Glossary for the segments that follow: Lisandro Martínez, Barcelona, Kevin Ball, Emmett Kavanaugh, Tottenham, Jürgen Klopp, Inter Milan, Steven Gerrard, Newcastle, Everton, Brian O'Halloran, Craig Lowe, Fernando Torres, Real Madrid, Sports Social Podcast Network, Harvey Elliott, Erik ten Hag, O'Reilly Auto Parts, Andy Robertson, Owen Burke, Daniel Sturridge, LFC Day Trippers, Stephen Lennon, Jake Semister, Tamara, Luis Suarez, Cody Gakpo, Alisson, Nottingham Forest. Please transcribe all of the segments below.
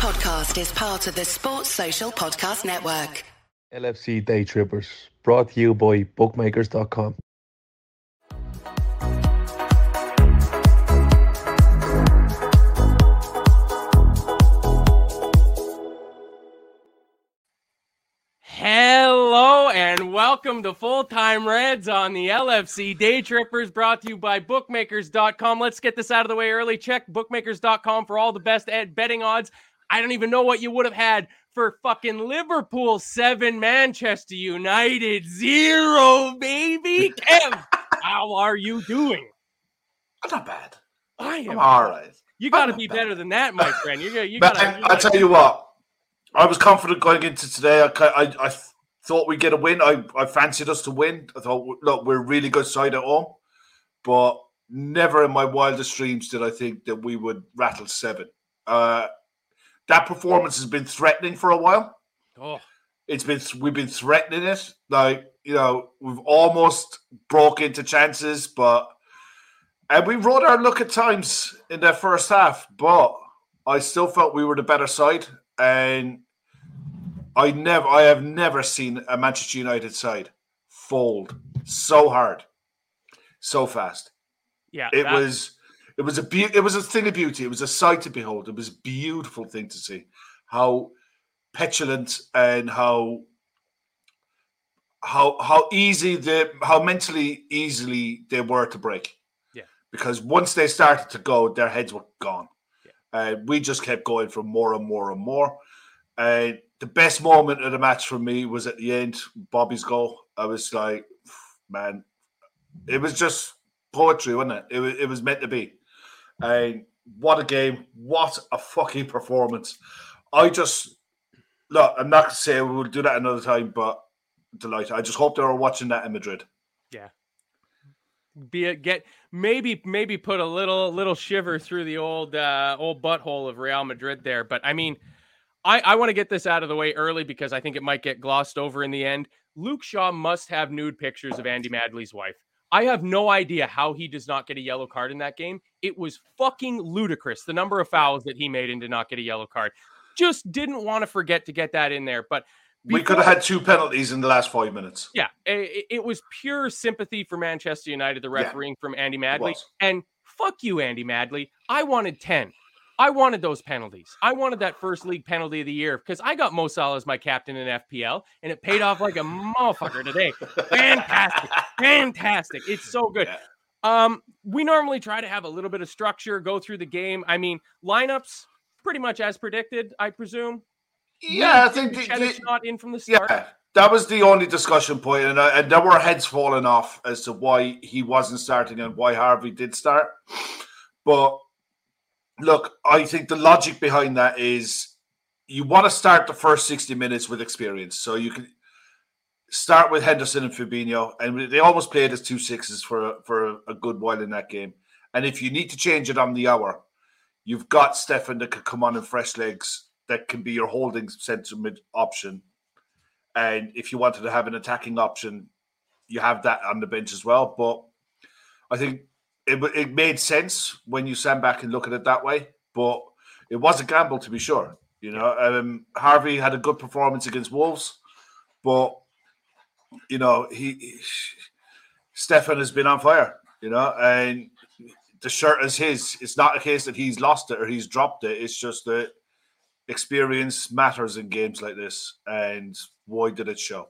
podcast is part of the Sports Social Podcast Network. LFC Day Trippers, brought to you by Bookmakers.com. Hello and welcome to Full Time Reds on the LFC Day Trippers, brought to you by Bookmakers.com. Let's get this out of the way early. Check Bookmakers.com for all the best betting odds. I don't even know what you would have had for fucking Liverpool 7, Manchester United 0, baby. Kev, how are you doing? I'm not bad. I'm all right. You got to be better than that, my friend. I tell you what. I was confident going into today. I thought we'd get a win. I fancied us to win. I thought, look, we're a really good side at home. But never in my wildest dreams did I think that we would rattle 7. That performance has been threatening for a while. Oh. We've been threatening it. We've almost broke into chances, and we rode our luck at times in that first half, but I still felt we were the better side. And I have never seen a Manchester United side fold so hard, so fast. Yeah, it was a thing of beauty. It was a sight to behold. It was a beautiful thing to see how petulant and how mentally easily they were to break. Yeah, because once they started to go, their heads were gone. We just kept going for more and more and more. The best moment of the match for me was at the end, Bobby's goal. I was like, man, it was just poetry, wasn't it? It was meant to be. And what a game. What a fucking performance. I'm not going to say we'll do that another time, but delight. I just hope they were watching that in Madrid. Yeah. Maybe put a little shiver through the old butthole of Real Madrid there. But I mean, I want to get this out of the way early because I think it might get glossed over in the end. Luke Shaw must have nude pictures of Andy Madley's wife. I have no idea how he does not get a yellow card in that game. It was fucking ludicrous, the number of fouls that he made and did not get a yellow card. Just didn't want to forget to get that in there. But we could have had 2 penalties in the last 5 minutes. Yeah, it was pure sympathy for Manchester United, the refereeing from Andy Madley. And fuck you, Andy Madley. I wanted 10. I wanted those penalties. I wanted that first league penalty of the year because I got Mo Salah as my captain in FPL, and it paid off like a motherfucker today. Fantastic. Fantastic. It's so good. Yeah. We normally try to have a little bit of structure, go through the game. I mean, lineups pretty much as predicted, I presume. Yeah, I think it's not in from the start. Yeah, that was the only discussion point, and there were heads falling off as to why he wasn't starting and why Harvey did start. But look, I think the logic behind that is you want to start the first 60 minutes with experience, so you can start with Henderson and Fabinho, and they almost played as 2 6s for a good while in that game. And if you need to change it on the hour, you've got Stefan that could come on in fresh legs. That can be your holding centre mid option. And if you wanted to have an attacking option, you have that on the bench as well. But I think it made sense when you stand back and look at it that way. But it was a gamble, to be sure. Harvey had a good performance against Wolves. But, Stefan has been on fire, and the shirt is his. It's not a case that he's lost it or he's dropped it. It's just that experience matters in games like this, and why did it show?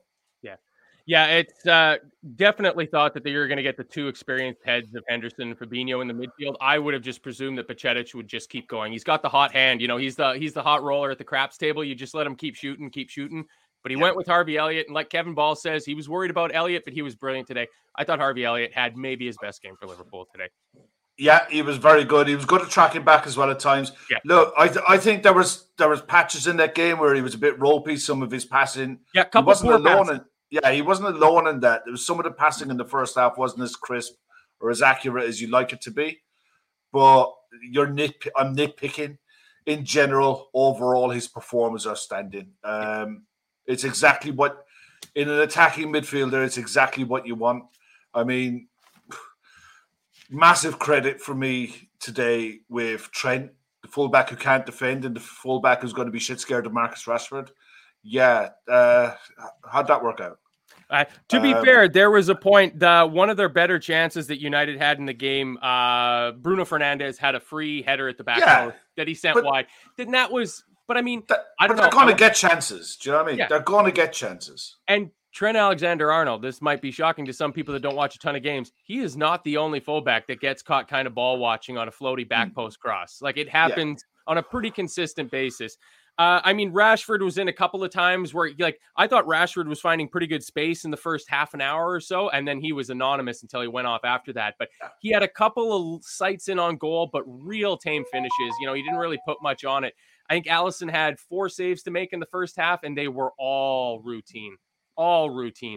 Yeah, it's definitely thought that they were going to get the 2 experienced heads of Henderson and Fabinho in the midfield. I would have just presumed that Bajčetić would just keep going. He's got the hot hand, he's the hot roller at the craps table. You just let him keep shooting. But he went with Harvey Elliott, and like Kevin Ball says, he was worried about Elliott, but he was brilliant today. I thought Harvey Elliott had maybe his best game for Liverpool today. Yeah, he was very good. He was good at tracking back as well at times. Yeah. Look, I think there was patches in that game where he was a bit ropey. Some of his passing, he wasn't alone. He wasn't alone in that. There was some of the passing in the first half wasn't as crisp or as accurate as you'd like it to be. But I'm nitpicking. In general, overall, his performance are outstanding. It's exactly what in an attacking midfielder. It's exactly what you want. I mean. Massive credit for me today with Trent the fullback who can't defend and the fullback who's going to be shit scared of Marcus Rashford. Yeah, how'd that work out? To be fair, there was a point, one of their better chances that United had in the game, Bruno Fernandes had a free header at the back post that he sent wide. Then that was, but I mean, that, I don't know. They're going to get chances. Do you know what I mean? Yeah. They're going to get chances. And Trent Alexander-Arnold, this might be shocking to some people that don't watch a ton of games. He is not the only fullback that gets caught kind of ball watching on a floaty back post cross. Like it happens on a pretty consistent basis. I mean, Rashford was in a couple of times where, like, I thought Rashford was finding pretty good space in the first half an hour or so, and then he was anonymous until he went off after that. But he had a couple of sights in on goal, but real tame finishes. You know, he didn't really put much on it. I think Alisson had 4 saves to make in the first half, and they were all routine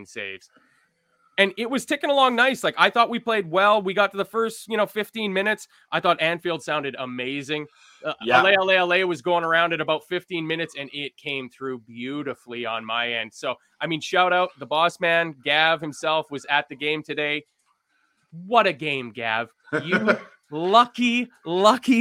saves. And it was ticking along nice. Like, I thought we played well. We got to the first, 15 minutes. I thought Anfield sounded amazing. LA was going around at about 15 minutes, and it came through beautifully on my end. So, I mean, shout out the boss man. Gav himself was at the game today. What a game, Gav. You lucky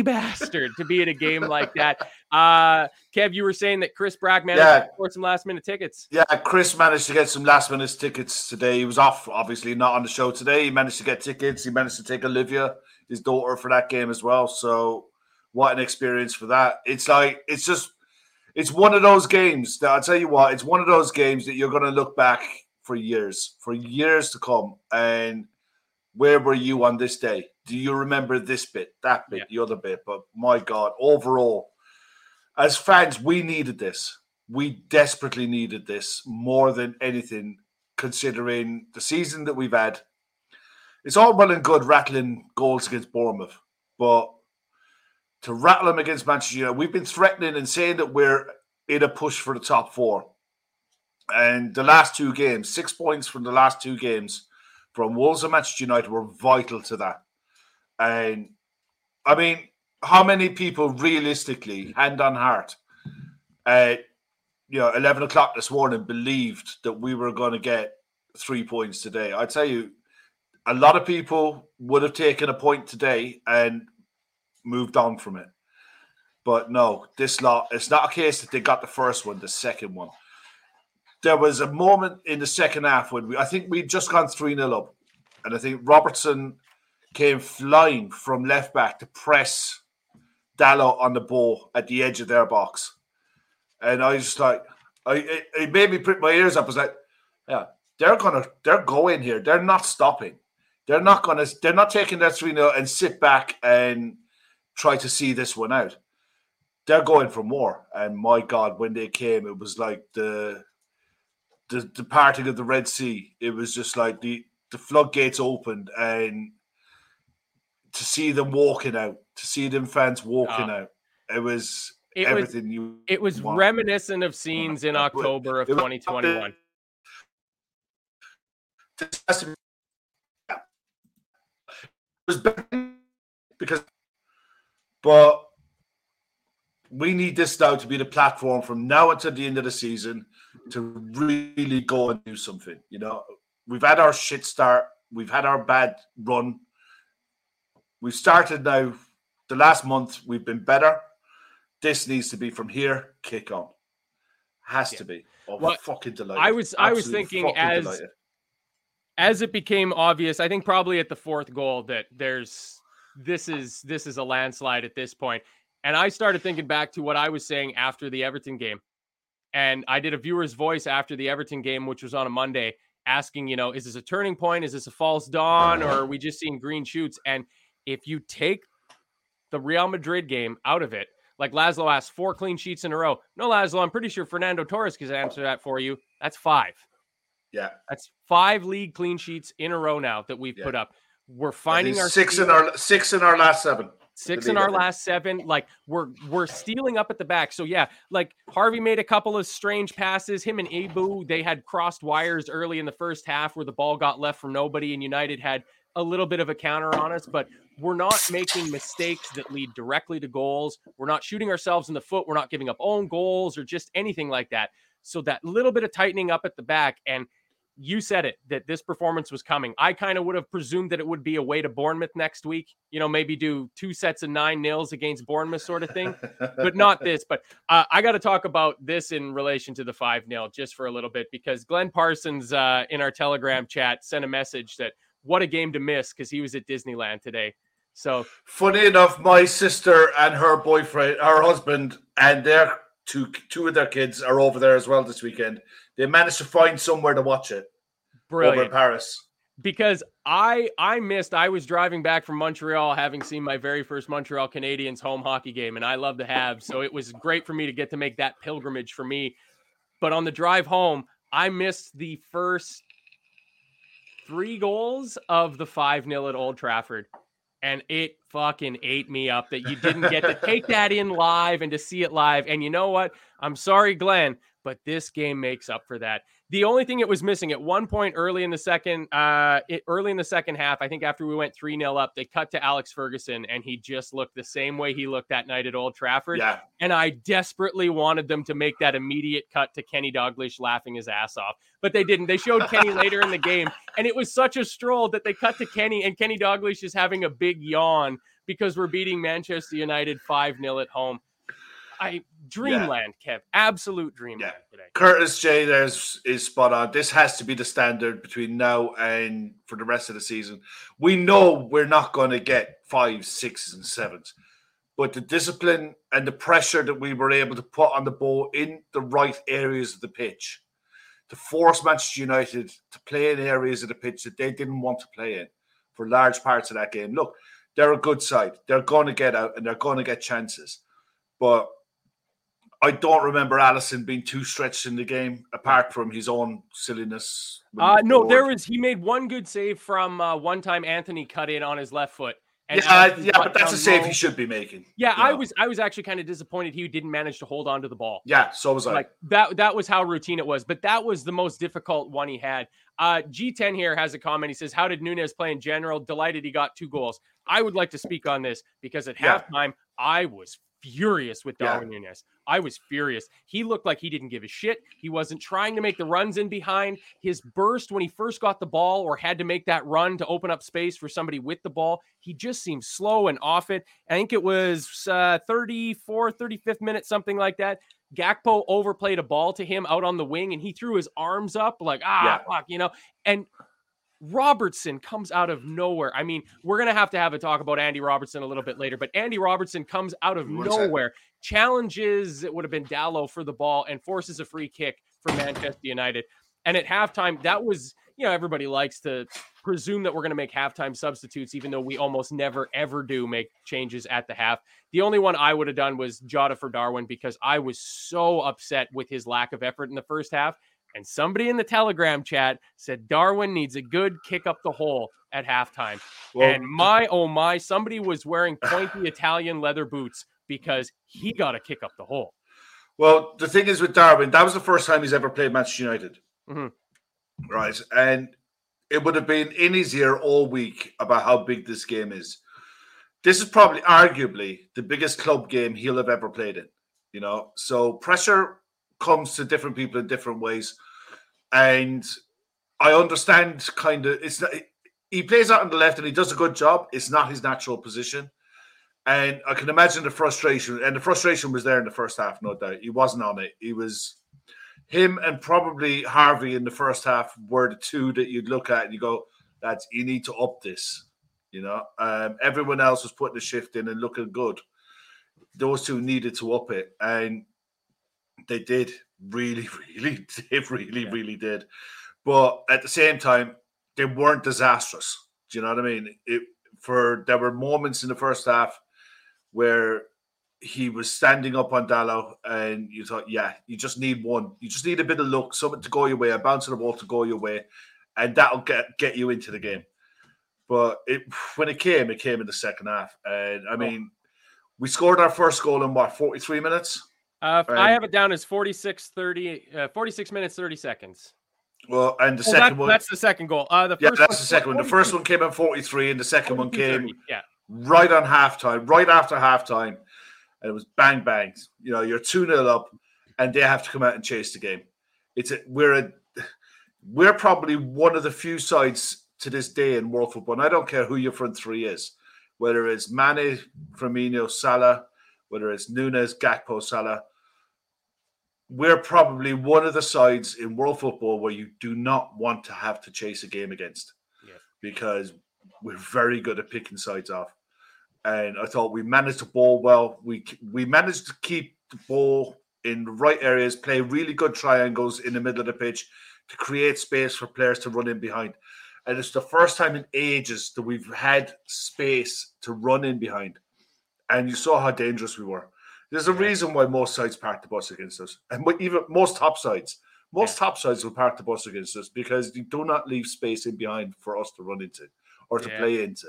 bastard to be at a game like that. Kev, you were saying that Chris Brack managed to get some last-minute tickets. Yeah, Chris managed to get some last-minute tickets today. He was off, obviously, not on the show today. He managed to get tickets. He managed to take Olivia, his daughter, for that game as well. So what an experience for that. It's like, it's one of those games that, I'll tell you what, it's one of those games that you're going to look back for years to come. And where were you on this day? Do you remember this bit, that bit, the other bit? But my God, overall, as fans, we needed this. We desperately needed this more than anything, considering the season that we've had. It's all well and good rattling goals against Bournemouth, but to rattle them against Manchester United, we've been threatening and saying that we're in a push for the top four. And the last two games, 6 points from the last two games from Wolves and Manchester United were vital to that. And, I mean, how many people realistically, hand on heart, at 11 o'clock this morning believed that we were going to get 3 points today? I tell you, a lot of people would have taken a point today and moved on from it. But no, this lot, it's not a case that they got the first one, the second one. There was a moment in the second half when I think we'd just gone 3-0 up. And I think Robertson came flying from left back to press Dalot on the ball at the edge of their box. And I was just like, it made me prick my ears up. I was like, yeah, they're going here. They're not stopping. They're not taking that 3-0 and sit back and try to see this one out. They're going for more. And my God, when they came, it was like the parting of the Red Sea. It was just like the floodgates opened, and to see them walking out, to see them fans walking out, it was everything you. It was reminiscent of scenes in October of 2021. It was better because, but we need this now to be the platform from now until the end of the season to really go and do something. You know, we've had our shit start, we've had our bad run. We've started now, the last month, we've been better. This needs to be from here, kick on. Has to be. Oh, well, fucking delighted. I was thinking as it became obvious, I think probably at the fourth goal that this is a landslide at this point. And I started thinking back to what I was saying after the Everton game. And I did a viewer's voice after the Everton game, which was on a Monday, asking, is this a turning point? Is this a false dawn? Or are we just seeing green shoots? And if you take the Real Madrid game out of it, like Laszlo asked, 4 clean sheets in a row. No, Laszlo, I'm pretty sure Fernando Torres can answer that for you. That's 5. Yeah. That's 5 league clean sheets in a row now that we've put up. We're finding our six in our last 7. 6 in our last 7. Like we're stealing up at the back. So yeah, like Harvey made a couple of strange passes. Him and Abu, they had crossed wires early in the first half where the ball got left from nobody, and United had a little bit of a counter on us, but we're not making mistakes that lead directly to goals. We're not shooting ourselves in the foot. We're not giving up own goals or just anything like that. So that little bit of tightening up at the back. And you said it, that this performance was coming. I kind of would have presumed that it would be away to Bournemouth next week, you know, maybe do 2 sets of 9-0 against Bournemouth sort of thing, but not this. But I got to talk about this in relation to the 5-0 just for a little bit, because Glenn Parsons in our Telegram chat sent a message that what a game to miss, because he was at Disneyland today. So funny enough, my sister and her boyfriend, her husband, and their two of their kids are over there as well this weekend. They managed to find somewhere to watch it. Brilliant. Over in Paris. Because I was driving back from Montreal, having seen my very first Montreal Canadiens home hockey game, and I love the Habs. So it was great for me to get to make that pilgrimage for me. But on the drive home, I missed the first 3 goals of the 5-0 at Old Trafford. And it fucking ate me up that you didn't get to take that in live and to see it live. And you know what? I'm sorry, Glenn, but this game makes up for that. The only thing it was missing at one point early in the second half, I think after we went 3-0 up, they cut to Alex Ferguson, and he just looked the same way he looked that night at Old Trafford. Yeah. And I desperately wanted them to make that immediate cut to Kenny Dalglish laughing his ass off, but they didn't. They showed Kenny later in the game, and it was such a stroll that they cut to Kenny, and Kenny Dalglish is having a big yawn because we're beating Manchester United 5-0 at home. Dreamland, yeah. Kev. Absolute dreamland today. Curtis J there is spot on. This has to be the standard between now and for the rest of the season. We know we're not going to get 5s, 6s, and 7s, but the discipline and the pressure that we were able to put on the ball in the right areas of the pitch to force Manchester United to play in areas of the pitch that they didn't want to play in for large parts of that game. Look, they're a good side. They're going to get out and they're going to get chances. But I don't remember Alisson being too stretched in the game, apart from his own silliness. He made one good save from one time Antony cut in on his left foot. And but that's a save he should be making. Yeah, I was actually kind of disappointed he didn't manage to hold on to the ball. Yeah, so was I. Like that was how routine it was, but that was the most difficult one he had. G10 here has a comment. He says, how did Núñez play in general? Delighted he got 2 goals. I would like to speak on this because at halftime, I was furious with Darwin Núñez. I was furious. He looked like he didn't give a shit. He wasn't trying to make the runs in behind. His burst when he first got the ball or had to make that run to open up space for somebody with the ball, he just seemed slow and off it. I think it was 35th minute, something like that. Gakpo overplayed a ball to him out on the wing, and he threw his arms up like, fuck, you know, and Robertson comes out of nowhere. I mean, we're going to have a talk about Andy Robertson a little bit later, but Andy Robertson comes out of nowhere, challenges, it would have been Dallow for the ball, and forces a free kick for Manchester United. And at halftime, that was, you know, everybody likes to presume that we're going to make halftime substitutes, even though we almost never, ever do make changes at the half. The only one I would have done was Jota for Darwin, because I was so upset with his lack of effort in the first half. And somebody in the Telegram chat said Darwin needs a good kick up the hole at halftime. Whoa. And my, somebody was wearing pointy Italian leather boots because he got a kick up the hole. Well, the thing is with Darwin, that was the first time he's ever played Manchester United. Mm-hmm. Right. And it would have been in his ear all week about how big this game is. This is probably arguably the biggest club game he'll have ever played in, you know, so pressure comes to different people in different ways, and I understand kind of it's not, he plays out on the left and he does a good job. It's not his natural position, and I can imagine the frustration. And the frustration was there in the first half, no doubt. He wasn't on it. He was him and probably Harvey in the first half were the two that you'd look at and you go, "Lads, you need to up this." You know, everyone else was putting a shift in and looking good. Those two needed to up it, and they did really did. But at the same time, they weren't disastrous. Do you know what I mean? There were moments in the first half where he was standing up on Dallow and you thought, yeah, you just need one. You just need a bit of luck, something to go your way, a bounce of the ball to go your way, and that'll get you into the game. But when it came in the second half. And I mean, we scored our first goal in 43 minutes? I have it down as 46 minutes, 30 seconds. Well, and the second one. That's the second goal. That's the second one. The first one came at 43, and the second one came right on halftime, right after halftime. And it was bang, bang. You know, you're 2-0 up, and they have to come out and chase the game. It's a, we're a we're probably one of the few sides to this day in world football, and I don't care who your front three is, whether it's Mane, Firmino, Salah, whether it's Núñez, Gakpo, Salah, we're probably one of the sides in world football where you do not want to have to chase a game against, because we're very good at picking sides off. And I thought we managed the ball well. We managed to keep the ball in the right areas, play really good triangles in the middle of the pitch to create space for players to run in behind. And it's the first time in ages that we've had space to run in behind. And you saw how dangerous we were. There's a reason why most sides park the bus against us. And even most top sides. Most top sides will park the bus against us because they do not leave space in behind for us to run into or to play into.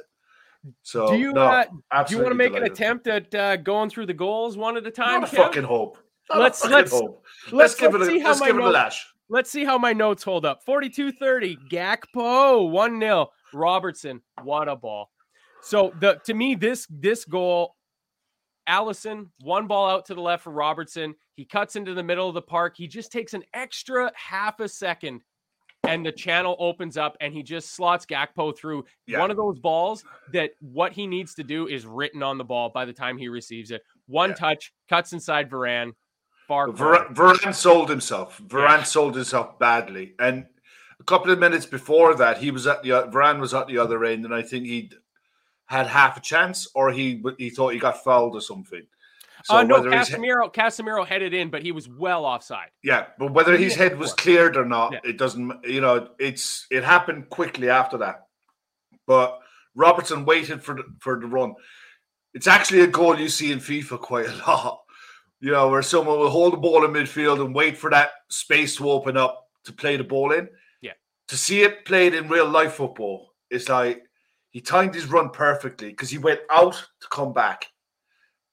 So do you want to make an attempt at going through the goals one at a time? Not a fucking hope. Let's give it a lash. Let's see how my notes hold up. 42-30, Gakpo, 1-0. Robertson, what a ball. So to me, this goal, Alisson, one ball out to the left for Robertson. He cuts into the middle of the park. He just takes an extra half a second, and the channel opens up, and he just slots Gakpo through one of those balls that what he needs to do is written on the ball by the time he receives it. One touch, cuts inside Varane. Varane sold himself. Varane sold himself badly. And a couple of minutes before that, Varane was at the other end, and I think he'd had half a chance, or he thought he got fouled or something. So no, Casemiro headed in, but he was well offside. Yeah, but whether his head was cleared or not, it doesn't. You know, it happened quickly after that. But Robertson waited for the run. It's actually a goal you see in FIFA quite a lot. You know, where someone will hold the ball in midfield and wait for that space to open up to play the ball in. Yeah, to see it played in real life football, it's like he timed his run perfectly because he went out to come back,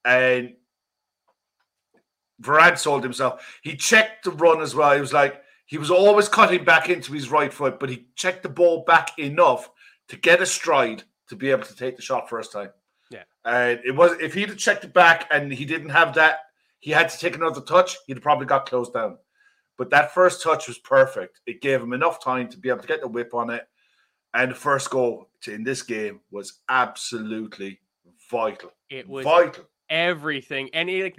and Varane sold himself. He checked the run as well. He was like, he was always cutting back into his right foot, but he checked the ball back enough to get a stride to be able to take the shot first time. Yeah. And it was, if he'd checked it back and he didn't have that, he had to take another touch, he'd probably got closed down. But that first touch was perfect. It gave him enough time to be able to get the whip on it. And the first goal in this game was absolutely vital. It was vital. Everything. And it,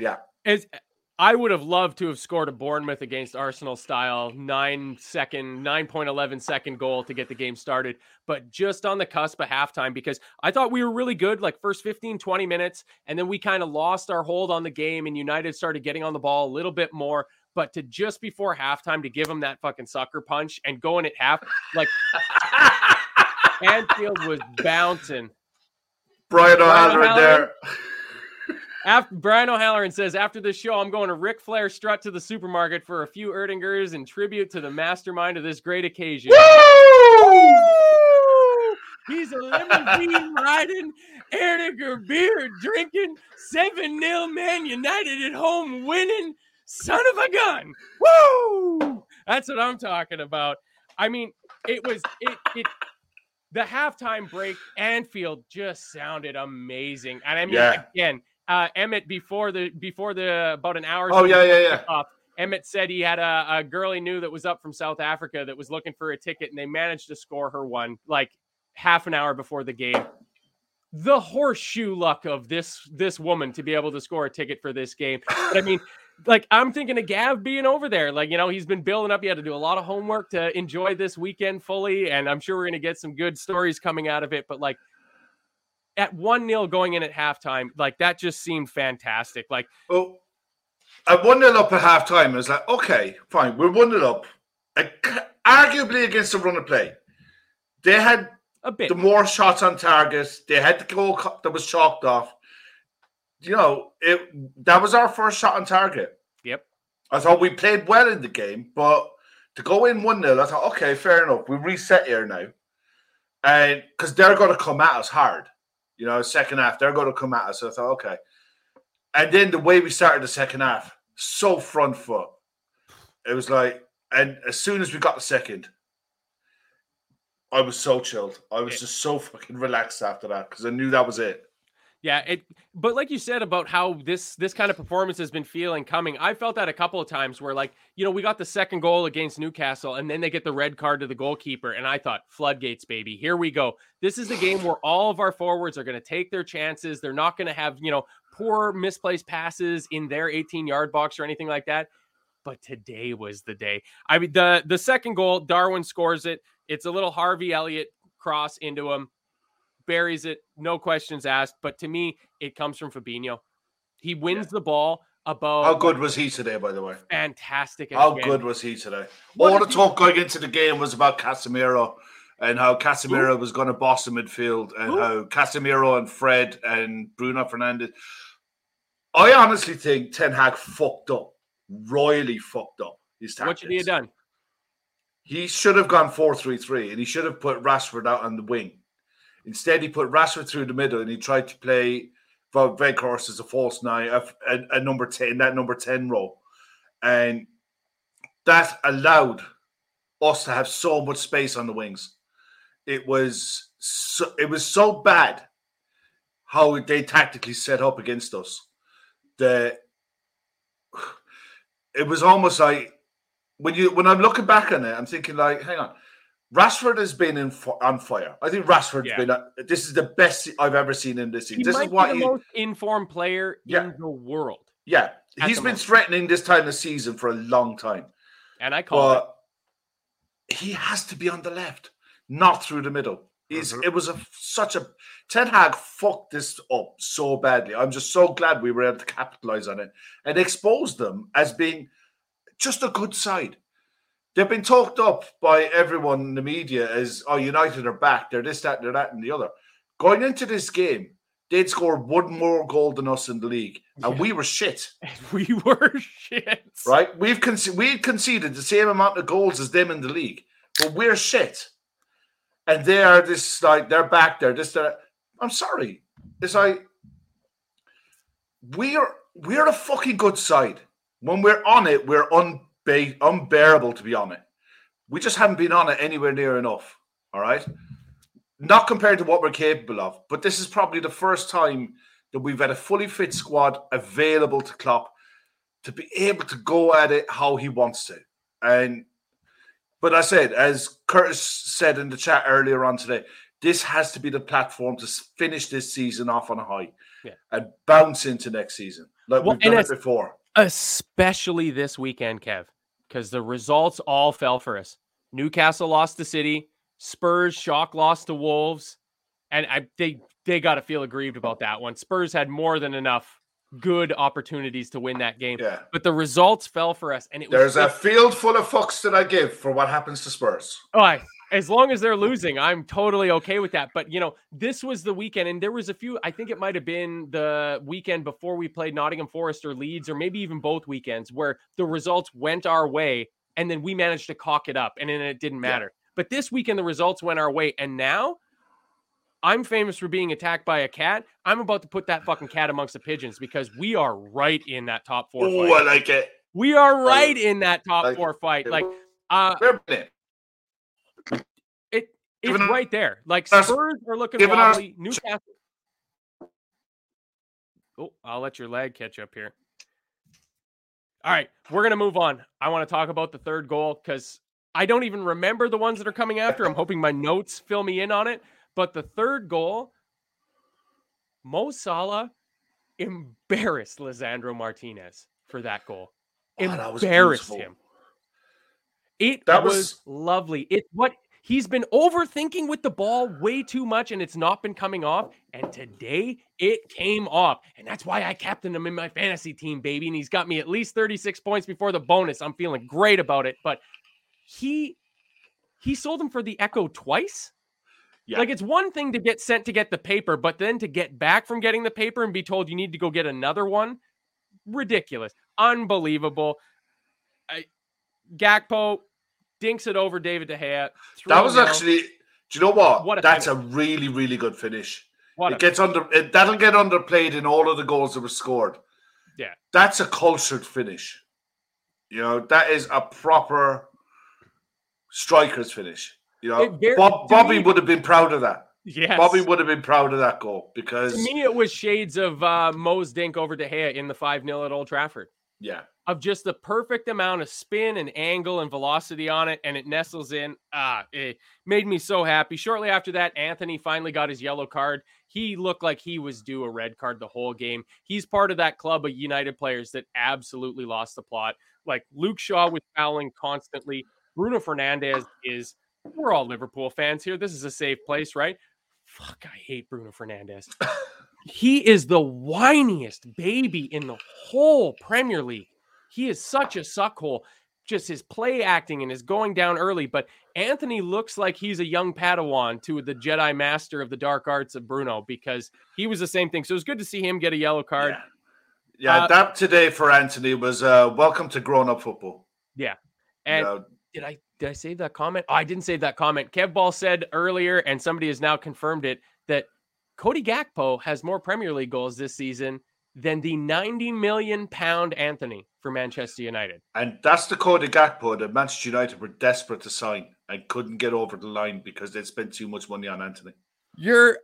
I would have loved to have scored a Bournemouth against Arsenal style 9.11 second goal to get the game started, but just on the cusp of halftime, because I thought we were really good, like first 15, 20 minutes. And then we kind of lost our hold on the game and United started getting on the ball a little bit more, but to just before halftime to give them that fucking sucker punch and going at half, like Anfield was bouncing. Brian O'Halloran there. After Brian O'Halloran says, after this show, I'm going to Ric Flair strut to the supermarket for a few Erdingers in tribute to the mastermind of this great occasion. Woo! He's a lemon bean riding, Erdinger beer drinking, 7-0 Man United at home winning, son of a gun. Woo! That's what I'm talking about. I mean, the halftime break, Anfield just sounded amazing. And I mean, again, Emmett, before the about an hour. Emmett said he had a girl he knew that was up from South Africa that was looking for a ticket, and they managed to score her one like half an hour before the game. The horseshoe luck of this woman to be able to score a ticket for this game. But I mean, like I'm thinking of Gav being over there, like you know he's been building up. He had to do a lot of homework to enjoy this weekend fully, and I'm sure we're gonna get some good stories coming out of it. But like. At 1-0 going in at halftime, like that just seemed fantastic. Like, well, at 1-0 up at halftime, I was like, okay, fine, we're 1-0 up. Arguably against the run of play, they had the more shots on target. They had the goal that was chalked off. You know, that was our first shot on target. Yep, I thought we played well in the game, but to go in 1-0, I thought, okay, fair enough. We reset here now, and because they're going to come at us hard. You know, second half, they're going to come at us. So I thought, okay. And then the way we started the second half, so front foot. It was like, and as soon as we got the second, I was so chilled. I was just so fucking relaxed after that because I knew that was it. Yeah, but like you said about how this kind of performance has been feeling coming, I felt that a couple of times where, like, you know, we got the second goal against Newcastle and then they get the red card to the goalkeeper. And I thought, floodgates, baby, here we go. This is the game where all of our forwards are going to take their chances. They're not going to have, you know, poor misplaced passes in their 18-yard box or anything like that. But today was the day. I mean, the second goal, Darwin scores it. It's a little Harvey Elliott cross into him. Buries it, no questions asked. But to me, it comes from Fabinho. He wins the ball above. How good was he today, by the way? Fantastic. How good was he today? All the talk going into the game was about Casemiro and how Casemiro was going to boss the midfield and how Casemiro and Fred and Bruno Fernandes. I honestly think Ten Hag fucked up, royally fucked up his tactics. What should he have done? He should have gone 4-3-3 and he should have put Rashford out on the wing. Instead, he put Rashford through the middle and he tried to play Wout Weghorst as a false nine, a number 10, that number 10 role. And that allowed us to have so much space on the wings. It was so bad how they tactically set up against us that it was almost like when I'm looking back on it, I'm thinking like, hang on. Rashford has been on fire. I think Rashford's been. This is the best I've ever seen him this season. This might is what be the most informed player in the world. Yeah, he's been threatening this time of season for a long time, and I call it. He has to be on the left, not through the middle. It was such a Ten Hag fucked this up so badly. I'm just so glad we were able to capitalize on it and expose them as being just a good side. They've been talked up by everyone in the media as, oh, United are back. They're this, that, they're that, and the other. Going into this game, they'd scored one more goal than us in the league, and we were shit. We were shit. Right? We'd conceded the same amount of goals as them in the league, but we're shit. And they are this, like, they're back there. This, that. I'm sorry. It's like, we're a fucking good side. When we're on it, we're unbearable to be on it. We just haven't been on it anywhere near enough. All right, not compared to what we're capable of, but this is probably the first time that we've had a fully fit squad available to Klopp to be able to go at it how he wants to. And but I said, as Curtis said in the chat earlier on today, this has to be the platform to finish this season off on a high and bounce into next season like we've done it before. Especially this weekend, Kev, because the results all fell for us. Newcastle lost to City, Spurs shock lost to Wolves, and they got to feel aggrieved about that one. Spurs had more than enough good opportunities to win that game, but the results fell for us. And there's a field full of fucks that I give for what happens to Spurs. All right. As long as they're losing, I'm totally okay with that. But, you know, this was the weekend, and there was a few, I think it might have been the weekend before we played Nottingham Forest or Leeds, or maybe even both weekends, where the results went our way, and then we managed to cock it up, and then it didn't matter. Yeah. But this weekend, the results went our way, and now I'm famous for being attacked by a cat. I'm about to put that fucking cat amongst the pigeons because we are right in that top four fight. Oh, I like it. We are right in that top four fight. Like, it's right there. Like, Spurs are looking wobbly. Newcastle. Oh, I'll let your lag catch up here. All right, we're going to move on. I want to talk about the third goal because I don't even remember the ones that are coming after. I'm hoping my notes fill me in on it. But the third goal, Mo Salah embarrassed Lisandro Martínez for that goal. Embarrassed him. That was lovely. He's been overthinking with the ball way too much, and it's not been coming off. And today it came off. And that's why I captained him in my fantasy team, baby. And he's got me at least 36 points before the bonus. I'm feeling great about it. But he sold him for the Echo twice. Yeah. Like, it's one thing to get sent to get the paper, but then to get back from getting the paper and be told you need to go get another one. Ridiculous. Unbelievable. Gakpo dinks it over David De Gea. That was actually, do you know what? That's a really, really good finish. That'll get underplayed in all of the goals that were scored. Yeah. That's a cultured finish. You know, that is a proper striker's finish. You know, Bobby would have been proud of that. Yes. Bobby would have been proud of that goal because... To me, it was shades of Mo's dink over De Gea in the 5-0 at Old Trafford. Yeah. Of just the perfect amount of spin and angle and velocity on it, and it nestles in. It made me so happy. Shortly after that, Antony finally got his yellow card. He looked like he was due a red card the whole game. He's part of that club of United players that absolutely lost the plot. Like, Luke Shaw was fouling constantly. Bruno Fernandes is... We're all Liverpool fans here. This is a safe place, right? Fuck, I hate Bruno Fernandes. He is the whiniest baby in the whole Premier League. He is such a suckhole. Just his play acting and his going down early. But Antony looks like he's a young Padawan to the Jedi Master of the Dark Arts of Bruno, because he was the same thing. So it was good to see him get a yellow card. Yeah, that today for Antony was welcome to grown-up football. Yeah. And did I save that comment? Oh, I didn't save that comment. Kev Ball said earlier, and somebody has now confirmed it, that Cody Gakpo has more Premier League goals this season than the 90 million pound Antony for Manchester United. And that's the Cody Gakpo that Manchester United were desperate to sign and couldn't get over the line because they'd spent too much money on Antony.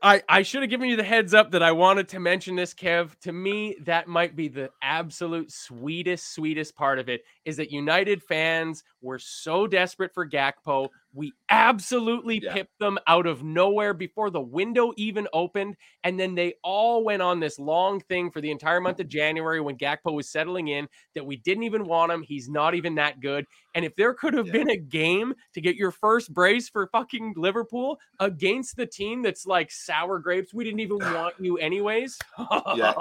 I should have given you the heads up that I wanted to mention this, Kev. To me, that might be the absolute sweetest part of it, is that United fans were so desperate for Gakpo. We absolutely pipped them out of nowhere before the window even opened. And then they all went on this long thing for the entire month of January when Gakpo was settling in that we didn't even want him. He's not even that good. And if there could have been a game to get your first brace for fucking Liverpool against the team that's like sour grapes, we didn't even want you anyways. Yeah,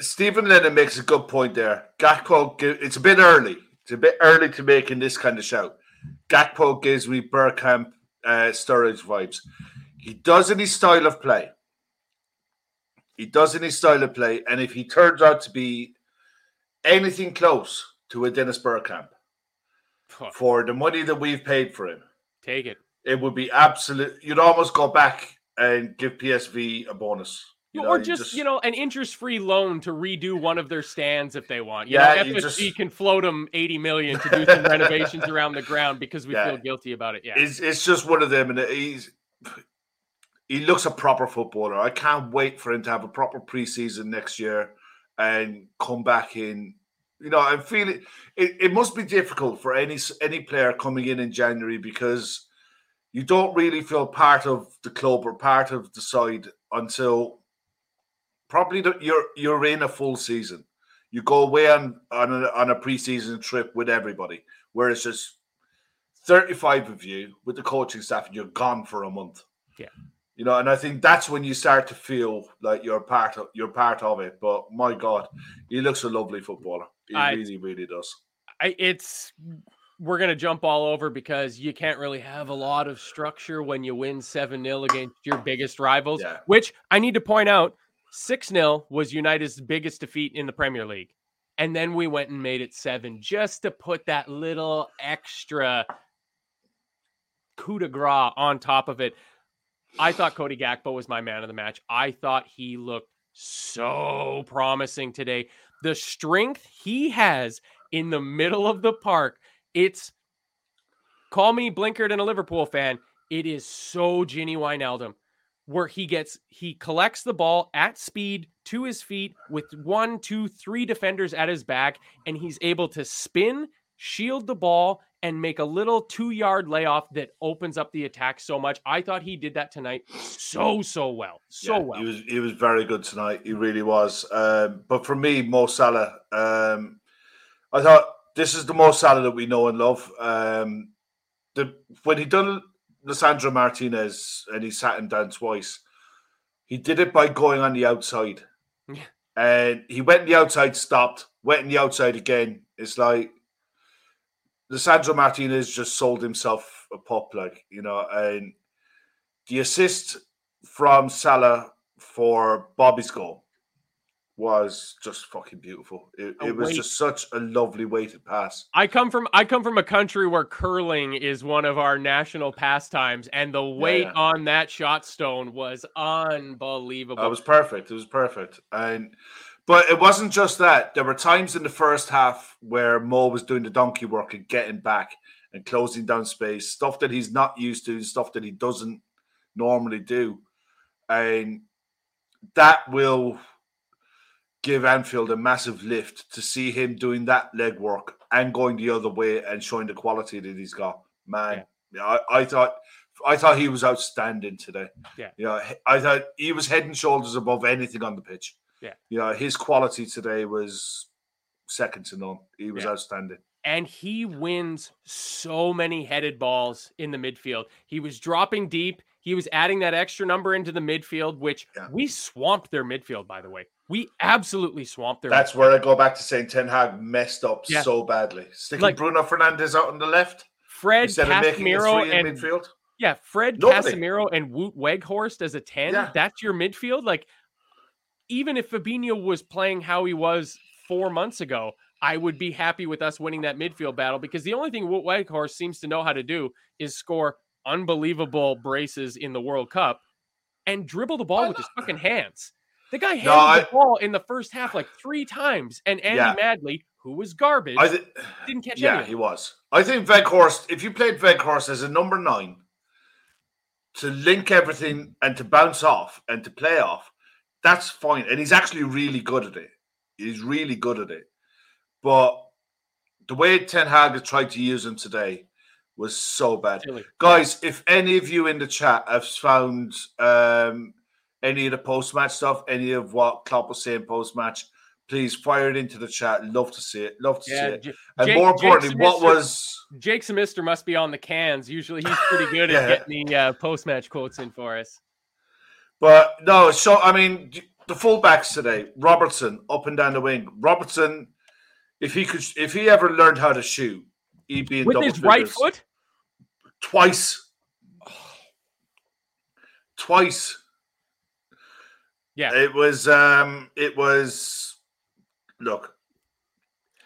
Stephen Lennon makes a good point there. Gakpo, it's a bit early. It's a bit early to make in this kind of shout. Gakpo gives me Bergkamp, Sturridge vibes. He does in his style of play. And if he turns out to be anything close to a Dennis Bergkamp for the money that we've paid for him, take it. It would be absolute. You'd almost go back and give PSV a bonus. Or just, an interest-free loan to redo one of their stands if they want. FSG can float them 80 million to do some renovations around the ground because we feel guilty about it. Yeah, it's just one of them, and he looks a proper footballer. I can't wait for him to have a proper preseason next year and come back in. I feel it must be difficult for any player coming in January because you don't really feel part of the club or part of the side until. Probably you're in a full season. You go away on a preseason trip with everybody, where it's just 35 of you with the coaching staff, and you're gone for a month. Yeah, and I think that's when you start to feel like you're part of it. But my God, he looks a lovely footballer. He really does. We're going to jump all over because you can't really have a lot of structure when you win 7-0 against your biggest rivals. Yeah. Which I need to point out. 6-0 was United's biggest defeat in the Premier League. And then we went and made it 7 just to put that little extra coup de grace on top of it. I thought Cody Gakpo was my man of the match. I thought he looked so promising today. The strength he has in the middle of the park, it's, call me blinkered and a Liverpool fan, it is so Ginny Wijnaldum. Where he collects the ball at speed to his feet with 1, 2, 3 defenders at his back, and he's able to spin, shield the ball, and make a little 2-yard layoff that opens up the attack so much. I thought he did that tonight so well. So well. He was very good tonight. He really was. But for me, Mo Salah, I thought this is the Mo Salah that we know and love. When he done Lisandro Martínez, and he sat him down twice. He did it by going on the outside. Yeah. And he went on the outside, stopped, went on the outside again. It's like Lisandro Martínez just sold himself a pop, and the assist from Salah for Bobby's goal was just fucking beautiful. It was just such a lovely way to pass. I come from a country where curling is one of our national pastimes, and the weight on that shot stone was unbelievable. It was perfect. But it wasn't just that. There were times in the first half where Mo was doing the donkey work and getting back and closing down space, stuff that he's not used to, stuff that he doesn't normally do. And that will give Anfield a massive lift to see him doing that legwork and going the other way and showing the quality that he's got. Man, yeah. I thought he was outstanding today. Yeah, you know, I thought he was head and shoulders above anything on the pitch. Yeah, you know, his quality today was second to none. He was outstanding. And he wins so many headed balls in the midfield. He was dropping deep. He was adding that extra number into the midfield, which we swamped their midfield, by the way. We absolutely swamped their midfield. That's where I go back to saying Ten Hag messed up so badly. Sticking like, Bruno Fernandes out on the left. Fred, Casemiro, and midfield. Yeah, Fred, Casemiro, and Wout Weghorst as a 10. Yeah. That's your midfield? Like, even if Fabinho was playing how he was 4 months ago, I would be happy with us winning that midfield battle, because the only thing Weghorst seems to know how to do is score unbelievable braces in the World Cup and dribble the ball with his fucking hands. The guy handled the ball in the first half like three times, and Andy Madley, who was garbage, didn't catch any of it. He was. I think Weghorst, if you played Weghorst as a number 9 to link everything and to bounce off and to play off, that's fine. And he's actually really good at it. He's really good at it. But the way Ten Hag has tried to use him today was so bad. Really? Guys, if any of you in the chat have found any of the post-match stuff, any of what Klopp was saying post-match, please fire it into the chat. Love to see it. Love to see it. And Jake, more importantly, what was... Jake Semister must be on the cans. Usually he's pretty good at getting the post-match quotes in for us. But no, so, I mean, the fullbacks today, Robertson, up and down the wing. Robertson... if he ever learned how to shoot, he'd be in double figures. With his right foot? Twice. Yeah. It was, look,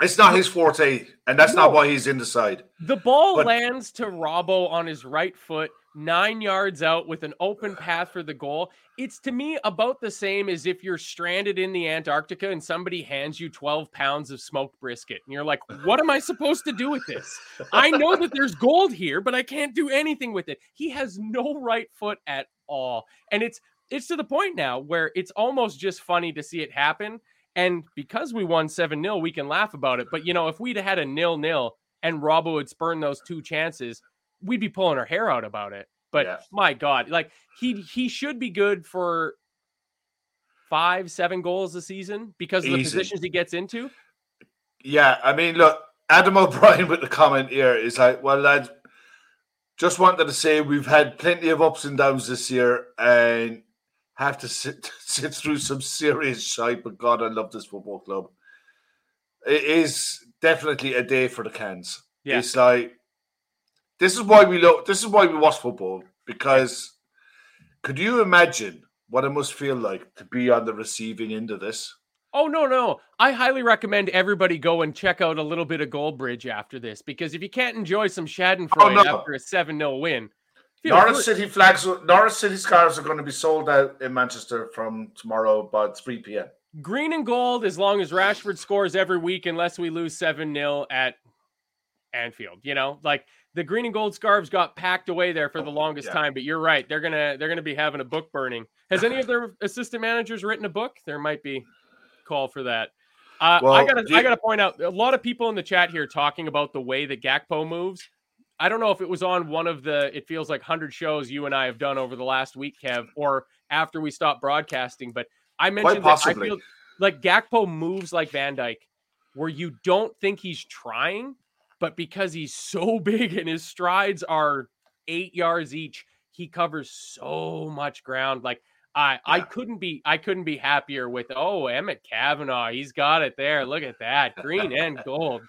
it's not his forte, and that's not why he's in the side. The ball lands to Robbo on his right foot, 9 yards out with an open path for the goal. It's to me about the same as if you're stranded in the Antarctica and somebody hands you 12 pounds of smoked brisket. And you're like, what am I supposed to do with this? I know that there's gold here, but I can't do anything with it. He has no right foot at all. And it's to the point now where it's almost just funny to see it happen. And because we won 7-0, we can laugh about it. But, you know, if we'd had a 0-0 and Robbo had spurned those two chances, we'd be pulling our hair out about it. But my God, like he should be good for 5-7 goals a season because of the positions he gets into. Yeah, I mean, look, Adam O'Brien with the comment here is like, well, lads, just wanted to say we've had plenty of ups and downs this year and have to sit through some serious shite, but God, I love this football club. It is definitely a day for the cans. Yeah. It's like, this is why we watch football, because could you imagine what it must feel like to be on the receiving end of this? Oh, no. I highly recommend everybody go and check out a little bit of Goldbridge after this, because if you can't enjoy some Schadenfreude after a 7-0 win. Norwich City scarves are going to be sold out in Manchester from tomorrow about 3 p.m. Green and gold as long as Rashford scores every week, unless we lose 7-0 at Anfield, you know, like... The green and gold scarves got packed away there for the longest time, but you're right. They're gonna be having a book burning. Has any of their assistant managers written a book? There might be a call for that. I gotta point out, a lot of people in the chat here talking about the way that Gakpo moves. I don't know if it was on one of the, it feels like 100 shows you and I have done over the last week, Kev, or after we stopped broadcasting, but I mentioned that I feel like Gakpo moves like Van Dijk, where you don't think he's trying, but because he's so big and his strides are 8 yards each, he covers so much ground. Like I couldn't be happier with, Emmett Kavanaugh. He's got it there. Look at that. Green and gold.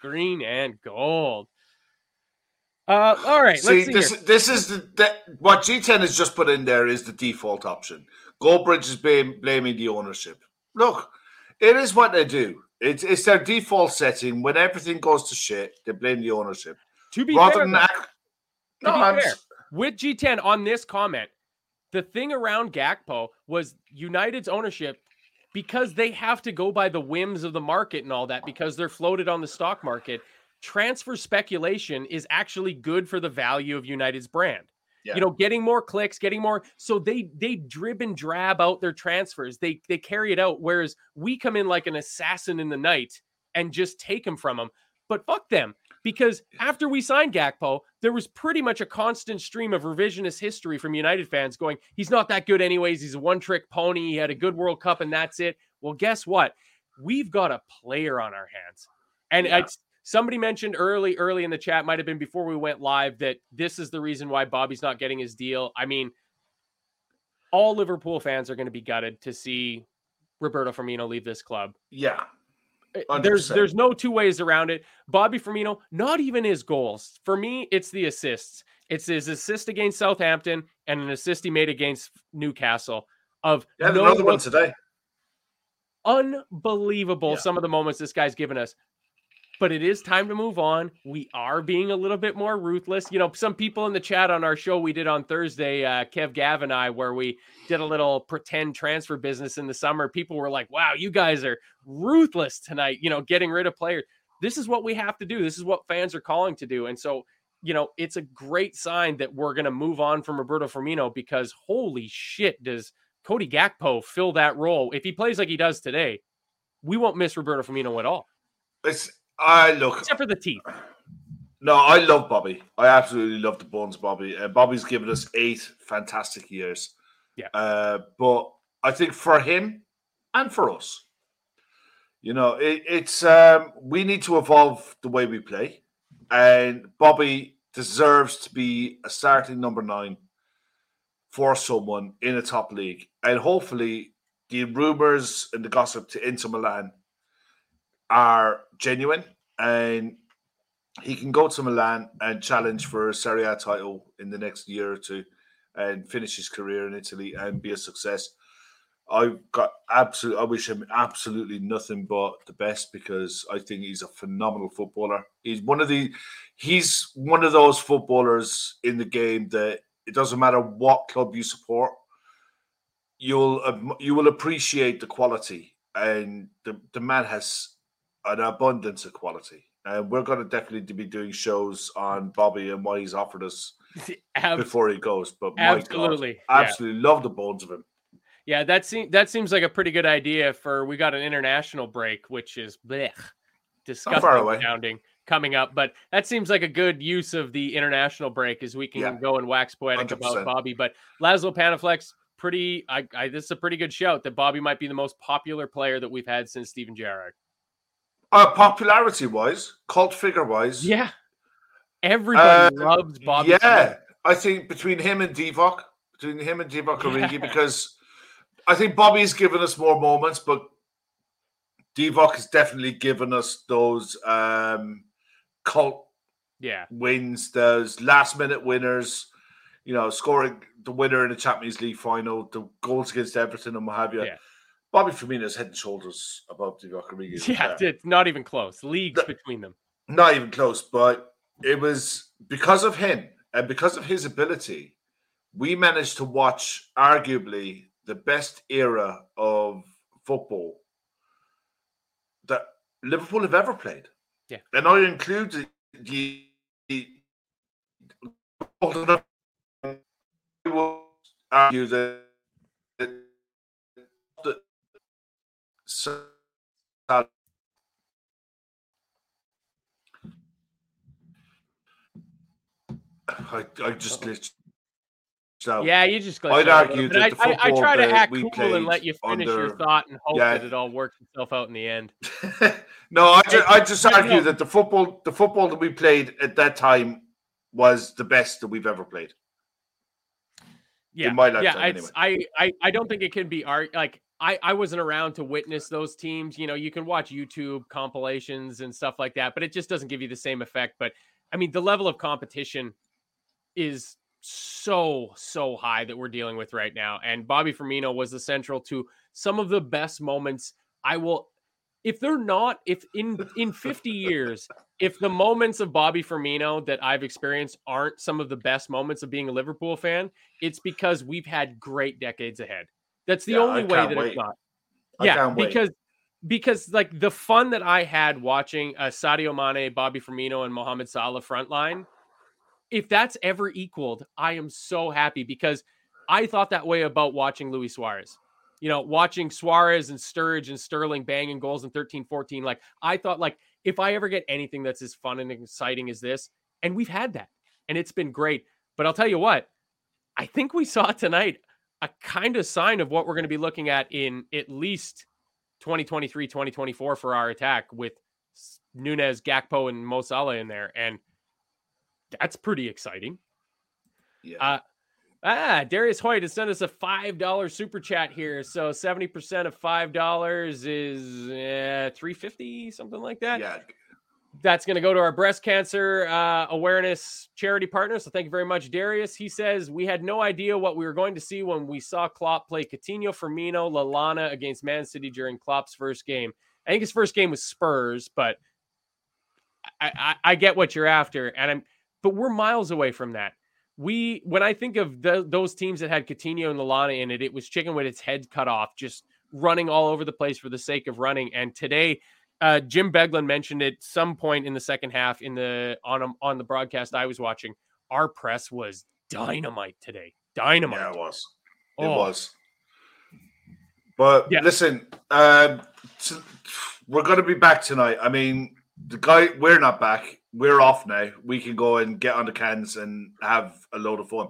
All right. What G10 has just put in there is the default option. Goldbridge is blaming the ownership. Look, it is what they do. It's their default setting. When everything goes to shit, they blame the ownership. To be fair, with G10 on this comment, the thing around Gakpo was United's ownership, because they have to go by the whims of the market and all that, because they're floated on the stock market. Transfer speculation is actually good for the value of United's brand. Yeah. You know, getting more clicks, getting more. So they drib and drab out their transfers. They carry it out. Whereas we come in like an assassin in the night and just take them from them. But fuck them, because after we signed Gakpo, there was pretty much a constant stream of revisionist history from United fans going, he's not that good anyways. He's a one trick pony. He had a good World Cup and that's it. Well, guess what? We've got a player on our hands. And yeah. Somebody mentioned early in the chat, might have been before we went live, that this is the reason why Bobby's not getting his deal. I mean, all Liverpool fans are going to be gutted to see Roberto Firmino leave this club. Yeah. 100%. There's no two ways around it. Bobby Firmino, not even his goals. For me, it's the assists. It's his assist against Southampton and an assist he made against Newcastle. Another one today. Unbelievable, some of the moments this guy's given us. But it is time to move on. We are being a little bit more ruthless. You know, some people in the chat on our show we did on Thursday, Kev, Gav, and I, where we did a little pretend transfer business in the summer. People were like, wow, you guys are ruthless tonight, you know, getting rid of players. This is what we have to do. This is what fans are calling to do. And so, you know, it's a great sign that we're going to move on from Roberto Firmino, because holy shit, does Cody Gakpo fill that role? If he plays like he does today, we won't miss Roberto Firmino at all. Except for the teeth. No, I love Bobby. I absolutely love the bones, Bobby. Bobby's given us 8 fantastic years. Yeah. But I think for him and for us, you know, it's we need to evolve the way we play. And Bobby deserves to be a starting number 9 for someone in a top league. And hopefully the rumours and the gossip to Inter Milan are genuine, and he can go to Milan and challenge for a Serie A title in the next year or two and finish his career in Italy and be a success. I wish him absolutely nothing but the best, because I think he's a phenomenal footballer. He's one of those footballers in the game that it doesn't matter what club you support, you will appreciate the quality, and the man has an abundance of quality. And we're going to definitely be doing shows on Bobby and what he's offered us before he goes. But absolutely, absolutely love the bones of him. Yeah, that seems like a pretty good idea for, we got an international break, which is disgusting sounding coming up. But that seems like a good use of the international break, as we can go and wax poetic 100%. About Bobby. But Laszlo Panaflex, this is a pretty good shout that Bobby might be the most popular player that we've had since Steven Gerrard. Popularity-wise, cult figure-wise. Yeah. Everybody loves Bobby. Yeah. Smith. I think between him and Divock Origi, because I think Bobby's given us more moments, but Divock has definitely given us those cult wins, those last-minute winners, you know, scoring the winner in the Champions League final, the goals against Everton and what have you. Yeah. Bobby Firmino's head and shoulders above Divock Origi. Yeah, it's not even close. Leagues between them. Not even close, but it was because of him and because of his ability, we managed to watch arguably the best era of football that Liverpool have ever played. Yeah. And I include the I would argue that I just glitched out. Yeah, you just glitched. I'd argue that the football I try to act cool and let you finish your thought and hope that it all works itself out in the end. No, I just argue that the football that we played at that time was the best that we've ever played. Yeah, in my lifetime, anyway. I don't think it can be I wasn't around to witness those teams. You know, you can watch YouTube compilations and stuff like that, but it just doesn't give you the same effect. But I mean, the level of competition is so high that we're dealing with right now. And Bobby Firmino was essential to some of the best moments. If in 50 years, if the moments of Bobby Firmino that I've experienced aren't some of the best moments of being a Liverpool fan, it's because we've had great decades ahead. That's the only way that it's not. Because like the fun that I had watching Sadio Mane, Bobby Firmino, and Mohamed Salah frontline, if that's ever equaled, I am so happy, because I thought that way about watching Luis Suarez. You know, watching Suarez and Sturridge and Sterling banging goals in 13-14, like, I thought, like, if I ever get anything that's as fun and exciting as this, and we've had that, and it's been great. But I'll tell you what, I think we saw tonight a kind of sign of what we're going to be looking at in at least 2023, 2024 for our attack, with Núñez, Gakpo, and Mo Salah in there. And that's pretty exciting. Yeah. Darius Hoyt has sent us a $5 super chat here. So 70% of $5 is $3.50, something like that. Yeah. That's going to go to our breast cancer awareness charity partner. So thank you very much, Darius. He says, we had no idea what we were going to see when we saw Klopp play Coutinho, Firmino, Lallana against Man City during Klopp's first game. I think his first game was Spurs, but I get what you're after. And but we're miles away from that. When I think of those teams that had Coutinho and Lallana in it, it was chicken with its head cut off, just running all over the place for the sake of running. And today, Jim Beglin mentioned at some point in the second half on the broadcast I was watching, our press was dynamite today. Dynamite. Yeah, it was. But yeah. Listen, we're going to be back tonight. I mean, we're not back. We're off now. We can go and get on the cans and have a load of fun.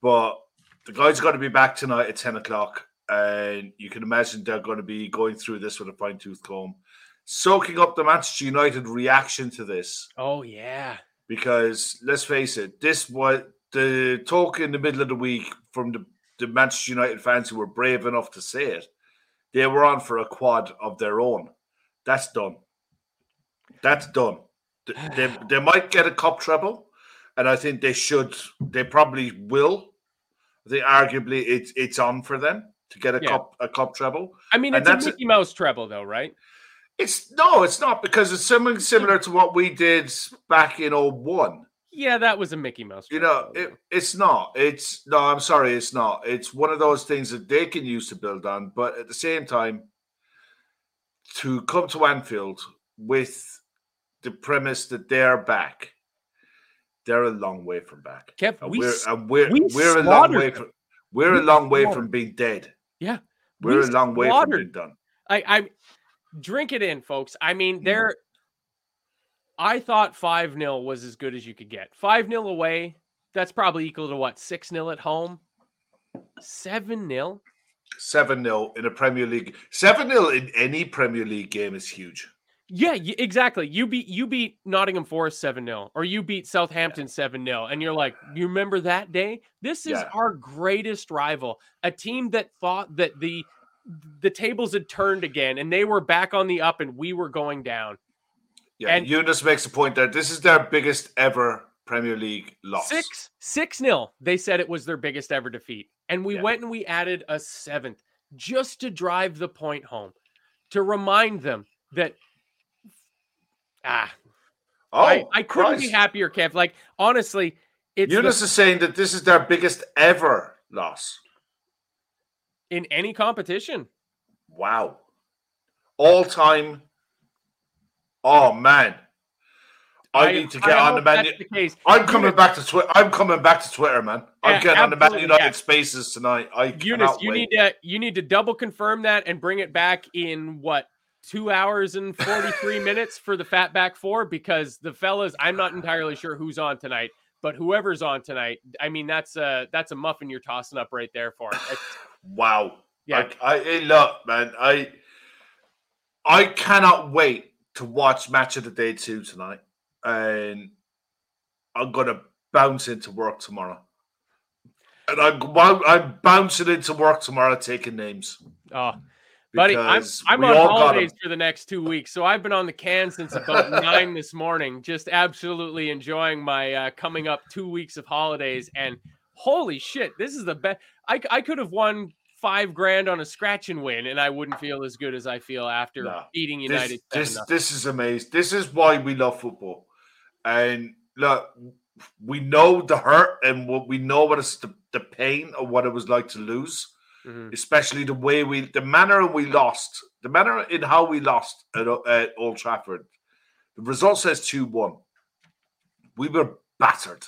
But the guys got to be back tonight at 10 o'clock. And you can imagine they're going to be going through this with a fine-tooth comb, soaking up the Manchester United reaction to this. Oh, yeah. Because, let's face it, this was the talk in the middle of the week from the Manchester United fans who were brave enough to say it. They were on for a quad of their own. That's done. That's done. They might get a cup treble, and I think they should. They probably will. I think arguably it's on for them to get a cup treble. I mean, it's a Mickey Mouse treble, though, right? It's not, because it's something similar to what we did back in 2001. Yeah, that was a Mickey Mouse treble. You know, it's not. I'm sorry, it's not. It's one of those things that they can use to build on, but at the same time, to come to Anfield with the premise that they're back. They're a long way from back. Kev, we're a long way from being dead. Yeah. We're a long way from being done. I drink it in, folks. I mean, I thought 5-0 was as good as you could get. 5-0 away, that's probably equal to what? 6-0 at home. 7-0. 7-0 in a Premier League. 7-0 in any Premier League game is huge. Yeah, exactly. You beat Nottingham Forest 7-0, or you beat Southampton 7-0, and you're like, you remember that day? This is our greatest rival, a team that thought that the tables had turned again, and they were back on the up, and we were going down. Yeah, and Eunice makes the point that this is their biggest ever Premier League loss. 6-0. They said it was their biggest ever defeat, and we went and we added a seventh just to drive the point home, to remind them that. I couldn't be happier, Kev. Like, honestly, Eunice is saying that this is their biggest ever loss in any competition. Wow. All time. Oh, man. I need to get on the Man United. I'm coming back to Twitter, man. I'm getting on the Man United Spaces tonight. Eunice, you wait. You need to double confirm that and bring it back in what? 2 hours and 43 minutes for the Fatback Four, because the fellas, I'm not entirely sure who's on tonight, but whoever's on tonight, I mean, that's a muffin you're tossing up right there for it. Wow. Yeah. I look, man, I cannot wait to watch Match of the Day 2 tonight. And I'm going to bounce into work tomorrow. And I'm bouncing into work tomorrow taking names. Oh, buddy, I'm on holidays for the next 2 weeks, so I've been on the can since about 9 this morning, just absolutely enjoying my coming up 2 weeks of holidays, and holy shit, this is the best. I could have won $5,000 on a scratch and win, and I wouldn't feel as good as I feel after beating United. This is amazing. This is why we love football. And look, we know the hurt, and we know what it's the pain of what it was like to lose. Mm-hmm. Especially the manner we lost, the manner in how we lost at Old Trafford. The result says 2-1. We were battered.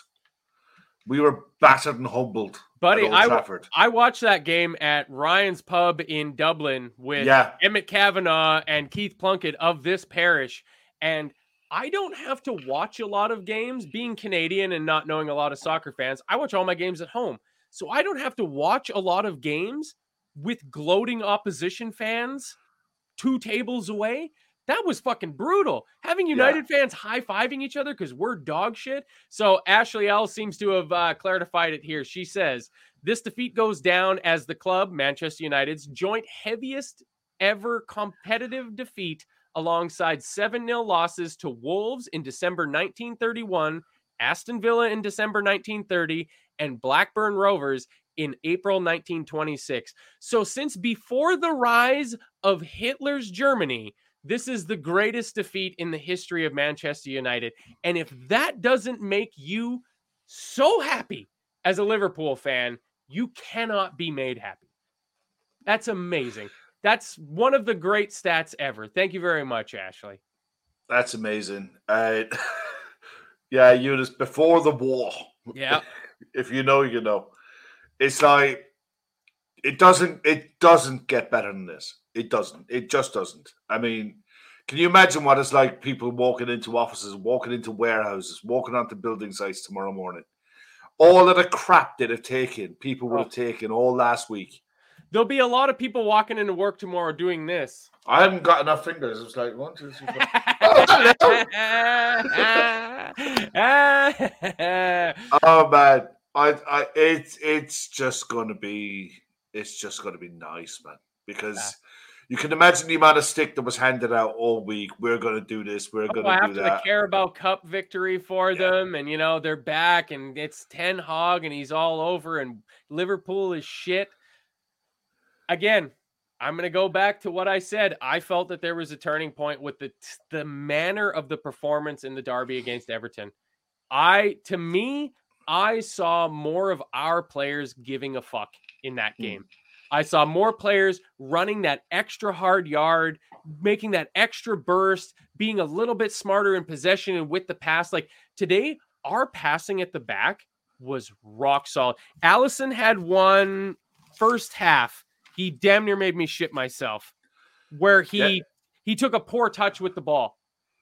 We were battered and humbled. Buddy, I watched that game at Ryan's Pub in Dublin with Emmett Kavanaugh and Keith Plunkett of this parish. And I don't have to watch a lot of games, being Canadian and not knowing a lot of soccer fans. I watch all my games at home. So I don't have to watch a lot of games with gloating opposition fans 2 tables away. That was fucking brutal. Having United fans high-fiving each other because we're dog shit. So Ashley L seems to have clarified it here. She says, this defeat goes down as the club, Manchester United's, joint heaviest ever competitive defeat alongside 7-0 losses to Wolves in December 1931, Aston Villa in December 1930, and Blackburn Rovers in April 1926. So since before the rise of Hitler's Germany, this is the greatest defeat in the history of Manchester United. And if that doesn't make you so happy as a Liverpool fan, you cannot be made happy. That's amazing. That's one of the great stats ever. Thank you very much, Ashley. That's amazing. You just before the war. Yeah. If you know, you know. It's like it doesn't get better than this. It doesn't. It just doesn't. I mean, can you imagine what it's like people walking into offices, walking into warehouses, walking onto building sites tomorrow morning? All of the crap that have taken, people would have taken all last week. There'll be a lot of people walking into work tomorrow doing this. I haven't got enough fingers. It's like 1, 2, 3, 4. Oh, man. It's just gonna be nice, man. Because you can imagine the amount of stick that was handed out all week. We're gonna do this. We're gonna do that. After the Carabao Cup victory for them, and they're back, and it's Ten Hag, and he's all over, and Liverpool is shit. Again, I'm gonna go back to what I said. I felt that there was a turning point with the manner of the performance in the derby against Everton. I saw more of our players giving a fuck in that game. I saw more players running that extra hard yard, making that extra burst, being a little bit smarter in possession and with the pass. Like today, our passing at the back was rock solid. Alisson had one first half. He damn near made me shit myself, where he took a poor touch with the ball.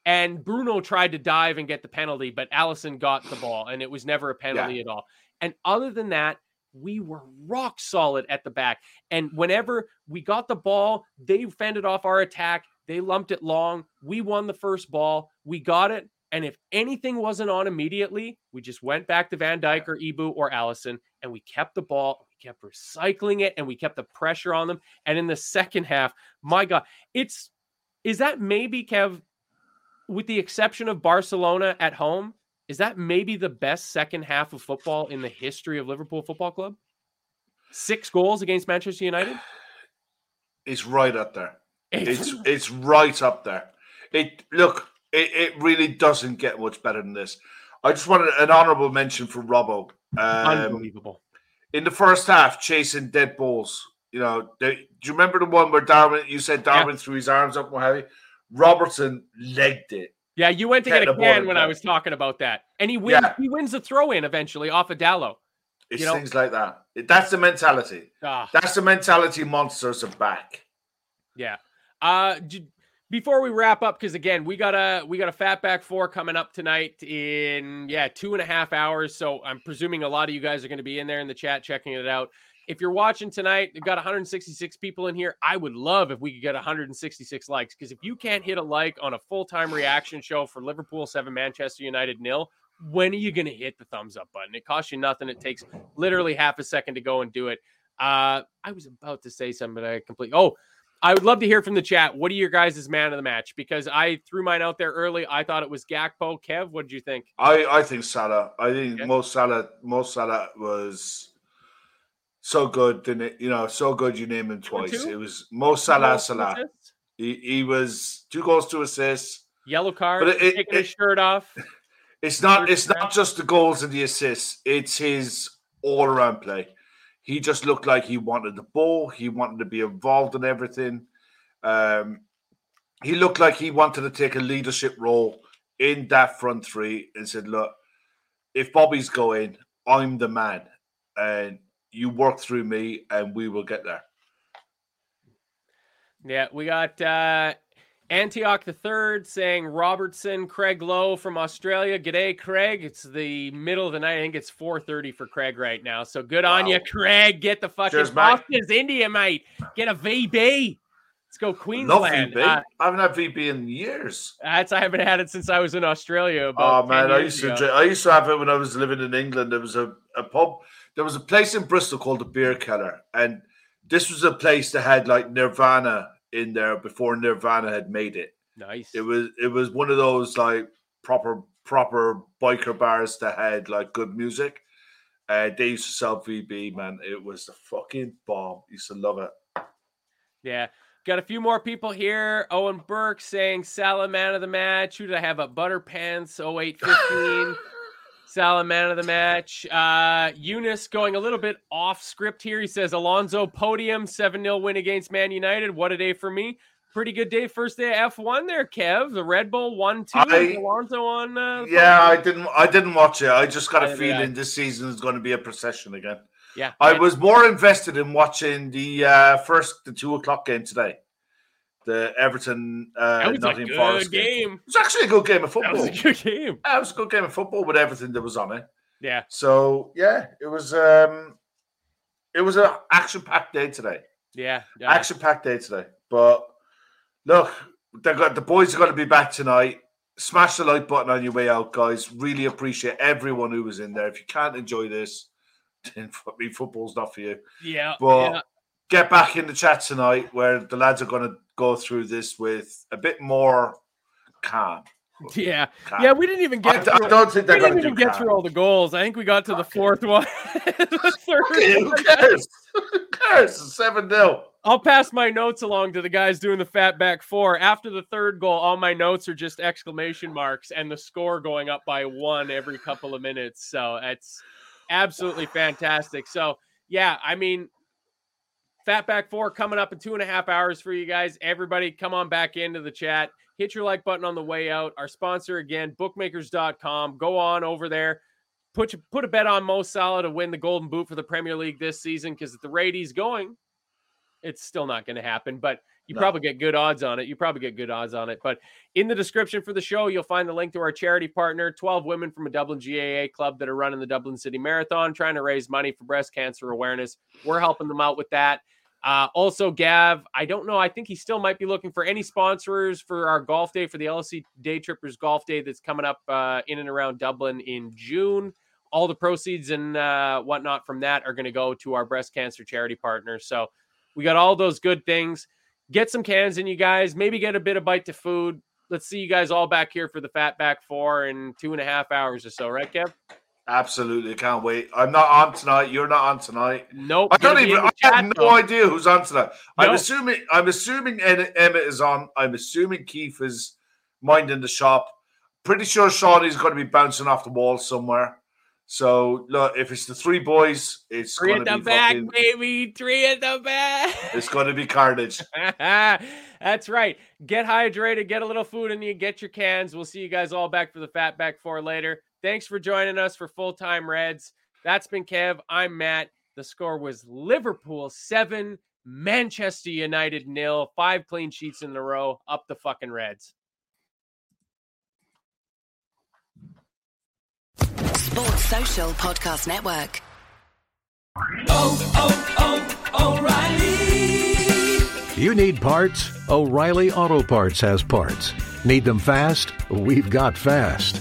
And Bruno tried to dive and get the penalty, but Alisson got the ball, and it was never a penalty at all. And other than that, we were rock solid at the back. And whenever we got the ball, they fended off our attack. They lumped it long. We won the first ball. We got it. And if anything wasn't on immediately, we just went back to Van Dijk or Ibu or Alisson, and we kept the ball. We kept recycling it, and we kept the pressure on them. And in the second half, my God, is that maybe, Kev, with the exception of Barcelona at home, is that maybe the best second half of football in the history of Liverpool Football Club? 6 goals against Manchester United? It's right up there. It's right up there. It really doesn't get much better than this. I just wanted an honourable mention for Robbo. Unbelievable. In the first half, chasing dead balls. Do you remember the one where Darwin threw his arms up, what have you? Robertson legged it. Yeah, you went to get a can when I was talking about that. And he wins the throw-in eventually off of Dallo. It's things like that. That's the mentality. That's the mentality monsters are back. Yeah. Before we wrap up, because again, we got a Fatback Four coming up tonight in 2.5 hours. So I'm presuming a lot of you guys are going to be in there in the chat checking it out. If you're watching tonight, we've got 166 people in here. I would love if we could get 166 likes, because if you can't hit a like on a full-time reaction show for Liverpool 7, Manchester United 0, when are you going to hit the thumbs up button? It costs you nothing. It takes literally half a second to go and do it. I was about to say something, but I completely... Oh, I would love to hear from the chat. What are your guys' man of the match? Because I threw mine out there early. I thought it was Gakpo. Kev, what did you think? I think Salah. I think Mo Salah was... so good, didn't it? So good you name him twice. It was Mo Salah. He was 2 goals, 2 assists. Yellow card, but taking his shirt off. It's not just the goals and the assists. It's his all-around play. He just looked like he wanted the ball. He wanted to be involved in everything. He looked like he wanted to take a leadership role in that front three and said, look, if Bobby's going, I'm the man, and you work through me, and we will get there. Yeah, we got Antioch III saying Robertson, Craig Lowe from Australia. G'day, Craig. It's the middle of the night. I think it's 4:30 for Craig right now. So good on you, Craig. Get the fucking Cheers, India, mate. Get a VB. Let's go Queensland. VB. I haven't had VB in years. I haven't had it since I was in Australia. About 10 years ago. I used to have it when I was living in England. There was a pub. There was a place in Bristol called the Beer Keller, and this was a place that had like Nirvana in there before Nirvana had made it. Nice. It was one of those like proper biker bars that had like good music. They used to sell VB, man. It was the fucking bomb. Used to love it. Yeah. Got a few more people here. Owen Burke saying Salah man of the match. Who did I have up? Butterpants 0815. Salah man of the match. Eunice going a little bit off script here. He says Alonso podium 7-0 win against Man United. What a day for me. Pretty good day. First day of F1 there, Kev. The Red Bull 1-2. Alonso on. Podium. I didn't watch it. I just got a feeling this season is going to be a procession again. Yeah, I was more invested in watching the 2:00 game today, the Everton Nottingham Forest game. It was actually a good game of football. That was a good game. It was a good game of football with everything that was on it. Yeah. So yeah, it was an action-packed day today. Yeah. Action-packed day today. But look, the boys are going to be back tonight. Smash the like button on your way out, guys. Really appreciate everyone who was in there. If you can't enjoy this, then football's not for you. Yeah. But get back in the chat tonight where the lads are going to go through this with a bit more calm. Yeah. Calm. Yeah, we didn't even get through. I don't think they're going to get through all the goals. I think we got to the fourth one. The third one. Who cares? Who cares? 7-0. I'll pass my notes along to the guys doing the Fatback Four. After the third goal, all my notes are just exclamation marks and the score going up by one every couple of minutes. So that's absolutely fantastic. So, yeah, I mean, Fatback 4 coming up in 2.5 hours for you guys. Everybody, come on back into the chat. Hit your like button on the way out. Our sponsor, again, Bookmakers.com. Go on over there. Put a bet on Mo Salah to win the Golden Boot for the Premier League this season, because at the rate he's going, it's still not going to happen. But probably get good odds on it. But in the description for the show, you'll find the link to our charity partner, 12 women from a Dublin GAA club that are running the Dublin City Marathon, trying to raise money for breast cancer awareness. We're helping them out with that. Also, Gav, I don't know. I think he still might be looking for any sponsors for our golf day, for the LFC Day Trippers golf day that's coming up in and around Dublin in June. All the proceeds and whatnot from that are going to go to our breast cancer charity partner. So we got all those good things. Get some cans in, you guys. Maybe get a bit of bite to food. Let's see you guys all back here for the Fatback 4 in 2.5 hours or so. Right, Kev? Absolutely. Can't wait. I'm not on tonight. You're not on tonight. Nope. I have no idea who's on tonight. Nope. I'm assuming Emmett is on. I'm assuming Keith is minding the shop. Pretty sure Shawnee's going to be bouncing off the wall somewhere. So, look, if it's the three boys, it's three at the back, fucking, baby. Three at the back. It's going to be carnage. That's right. Get hydrated, get a little food in you, get your cans. We'll see you guys all back for the Fatback 4 later. Thanks for joining us for Full Time Reds. That's been Kev. I'm Matt. The score was Liverpool 7, Manchester United 0. 5 clean sheets in a row. Up the fucking Reds. Sports Social Podcast Network. O'Reilly. You need parts? O'Reilly Auto Parts has parts. Need them fast? We've got fast.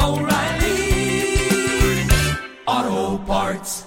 O'Reilly. Auto Parts.